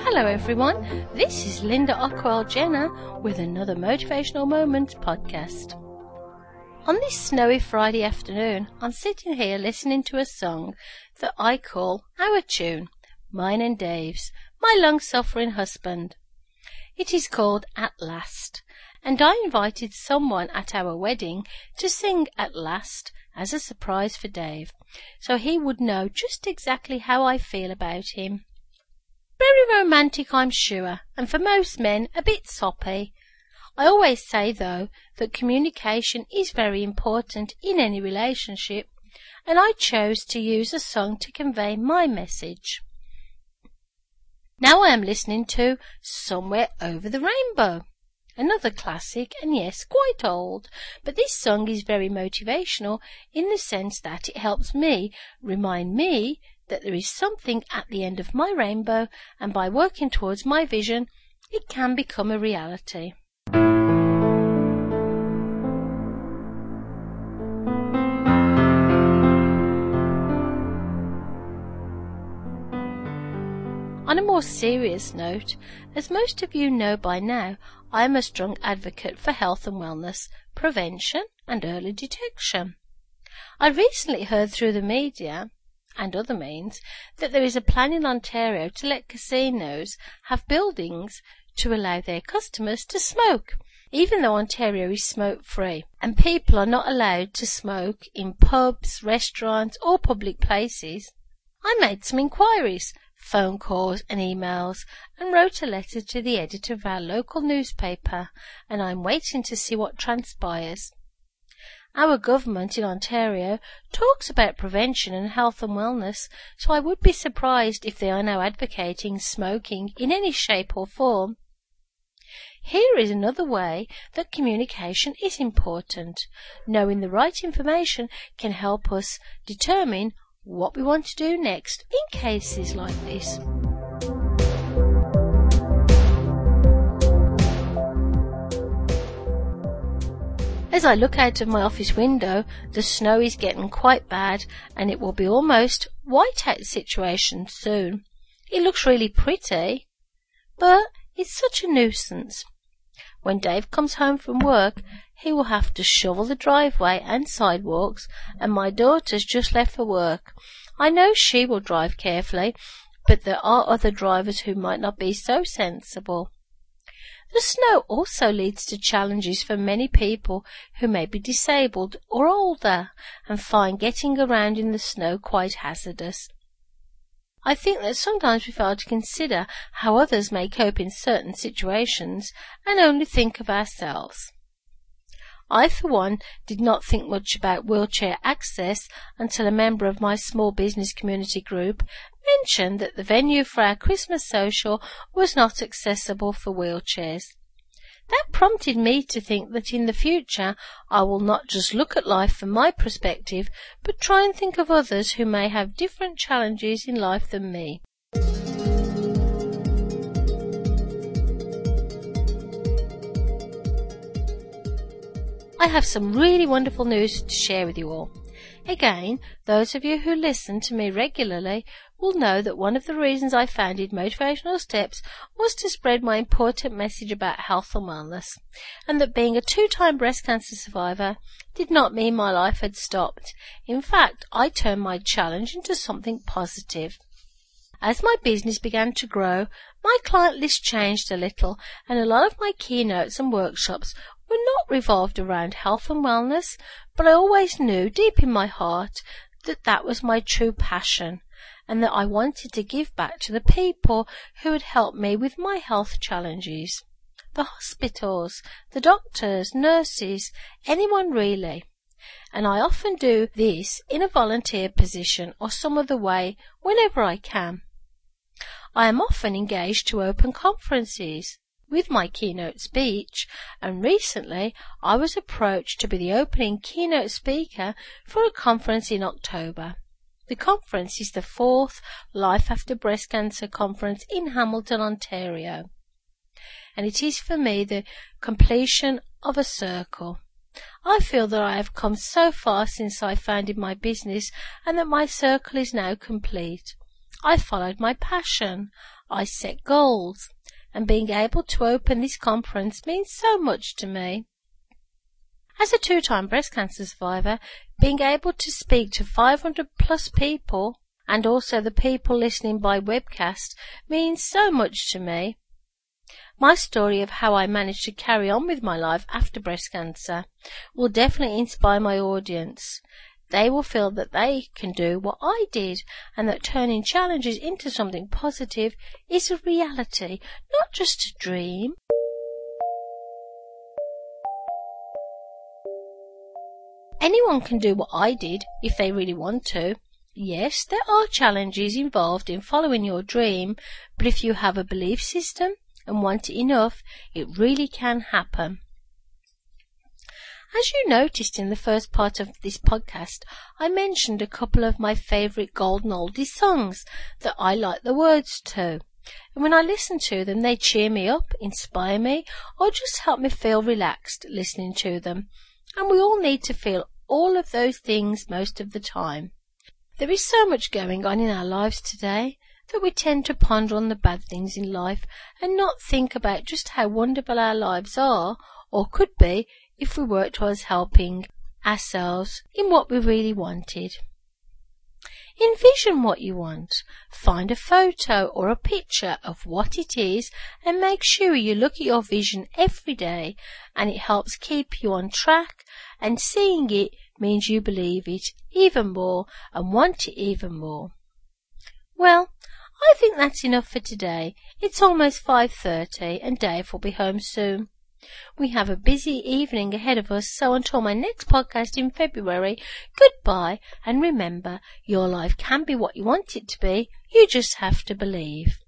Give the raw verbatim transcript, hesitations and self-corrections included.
Hello everyone, this is Linda Ockwell-Jenner with another Motivational Moments podcast. On this snowy Friday afternoon, I'm sitting here listening to a song that I call Our Tune, mine and Dave's, my long-suffering husband. It is called At Last, and I invited someone at our wedding to sing At Last as a surprise for Dave, so he would know just exactly how I feel about him. Very romantic, I'm sure, and for most men a bit soppy. I always say, though, that communication is very important in any relationship, and I chose to use a song to convey my message. Now I am listening to Somewhere Over the Rainbow, another classic, and yes, quite old, but this song is very motivational in the sense that it helps me remind me that there is something at the end of my rainbow, and by working towards my vision, it can become a reality. On a more serious note, as most of you know by now, I am a strong advocate for health and wellness, prevention and early detection. I recently heard through the media, and other means, that there is a plan in Ontario to let casinos have buildings to allow their customers to smoke, even though Ontario is smoke-free, and people are not allowed to smoke in pubs, restaurants or public places. I made some inquiries, phone calls and emails, and wrote a letter to the editor of our local newspaper, and I'm waiting to see what transpires. Our government in Ontario talks about prevention and health and wellness, so I would be surprised if they are now advocating smoking in any shape or form. Here is another way that communication is important. Knowing the right information can help us determine what we want to do next in cases like this. As I look out of my office window, the snow is getting quite bad, and it will be almost whiteout situation soon. It looks really pretty, but it's such a nuisance. When Dave comes home from work, he will have to shovel the driveway and sidewalks, and my daughter's just left for work. I know she will drive carefully, but there are other drivers who might not be so sensible. The snow also leads to challenges for many people who may be disabled or older and find getting around in the snow quite hazardous. I think that sometimes we fail to consider how others may cope in certain situations and only think of ourselves. I, for one, did not think much about wheelchair access until a member of my small business community group mentioned that the venue for our Christmas social was not accessible for wheelchairs. That prompted me to think that in the future I will not just look at life from my perspective, but try and think of others who may have different challenges in life than me. I have some really wonderful news to share with you all. Again, those of you who listen to me regularly will know that one of the reasons I founded Motivational Steps was to spread my important message about health and wellness, and that being a two-time breast cancer survivor did not mean my life had stopped. In fact, I turned my challenge into something positive. As my business began to grow, my client list changed a little, and a lot of my keynotes and workshops were not revolved around health and wellness, but I always knew deep in my heart that that was my true passion, and that I wanted to give back to the people who had helped me with my health challenges. The hospitals, the doctors, nurses, anyone really. And I often do this in a volunteer position or some other way whenever I can. I am often engaged to open conferences with my keynote speech, and recently I was approached to be the opening keynote speaker for a conference in October. The conference is the fourth Life After Breast Cancer conference in Hamilton, Ontario, and it is for me the completion of a circle. I feel that I have come so far since I founded my business and that my circle is now complete. I followed my passion. I set goals, and being able to open this conference means so much to me. As a two-time breast cancer survivor, being able to speak to five hundred plus people and also the people listening by webcast means so much to me. My story of how I managed to carry on with my life after breast cancer will definitely inspire my audience. They will feel that they can do what I did and that turning challenges into something positive is a reality, not just a dream. Anyone can do what I did if they really want to. Yes, there are challenges involved in following your dream, but if you have a belief system and want it enough, it really can happen. As you noticed in the first part of this podcast, I mentioned a couple of my favourite golden oldie songs that I like the words to. And when I listen to them, they cheer me up, inspire me, or just help me feel relaxed listening to them. And we all need to feel all of those things most of the time. There is so much going on in our lives today that we tend to ponder on the bad things in life and not think about just how wonderful our lives are or could be if we worked towards helping ourselves in what we really wanted. Envision what you want. Find a photo or a picture of what it is and make sure you look at your vision every day, and it helps keep you on track, and seeing it means you believe it even more and want it even more. Well, I think that's enough for today. It's almost five thirty and Dave will be home soon. We have a busy evening ahead of us, so until my next podcast in February, goodbye, and remember, your life can be what you want it to be, you just have to believe.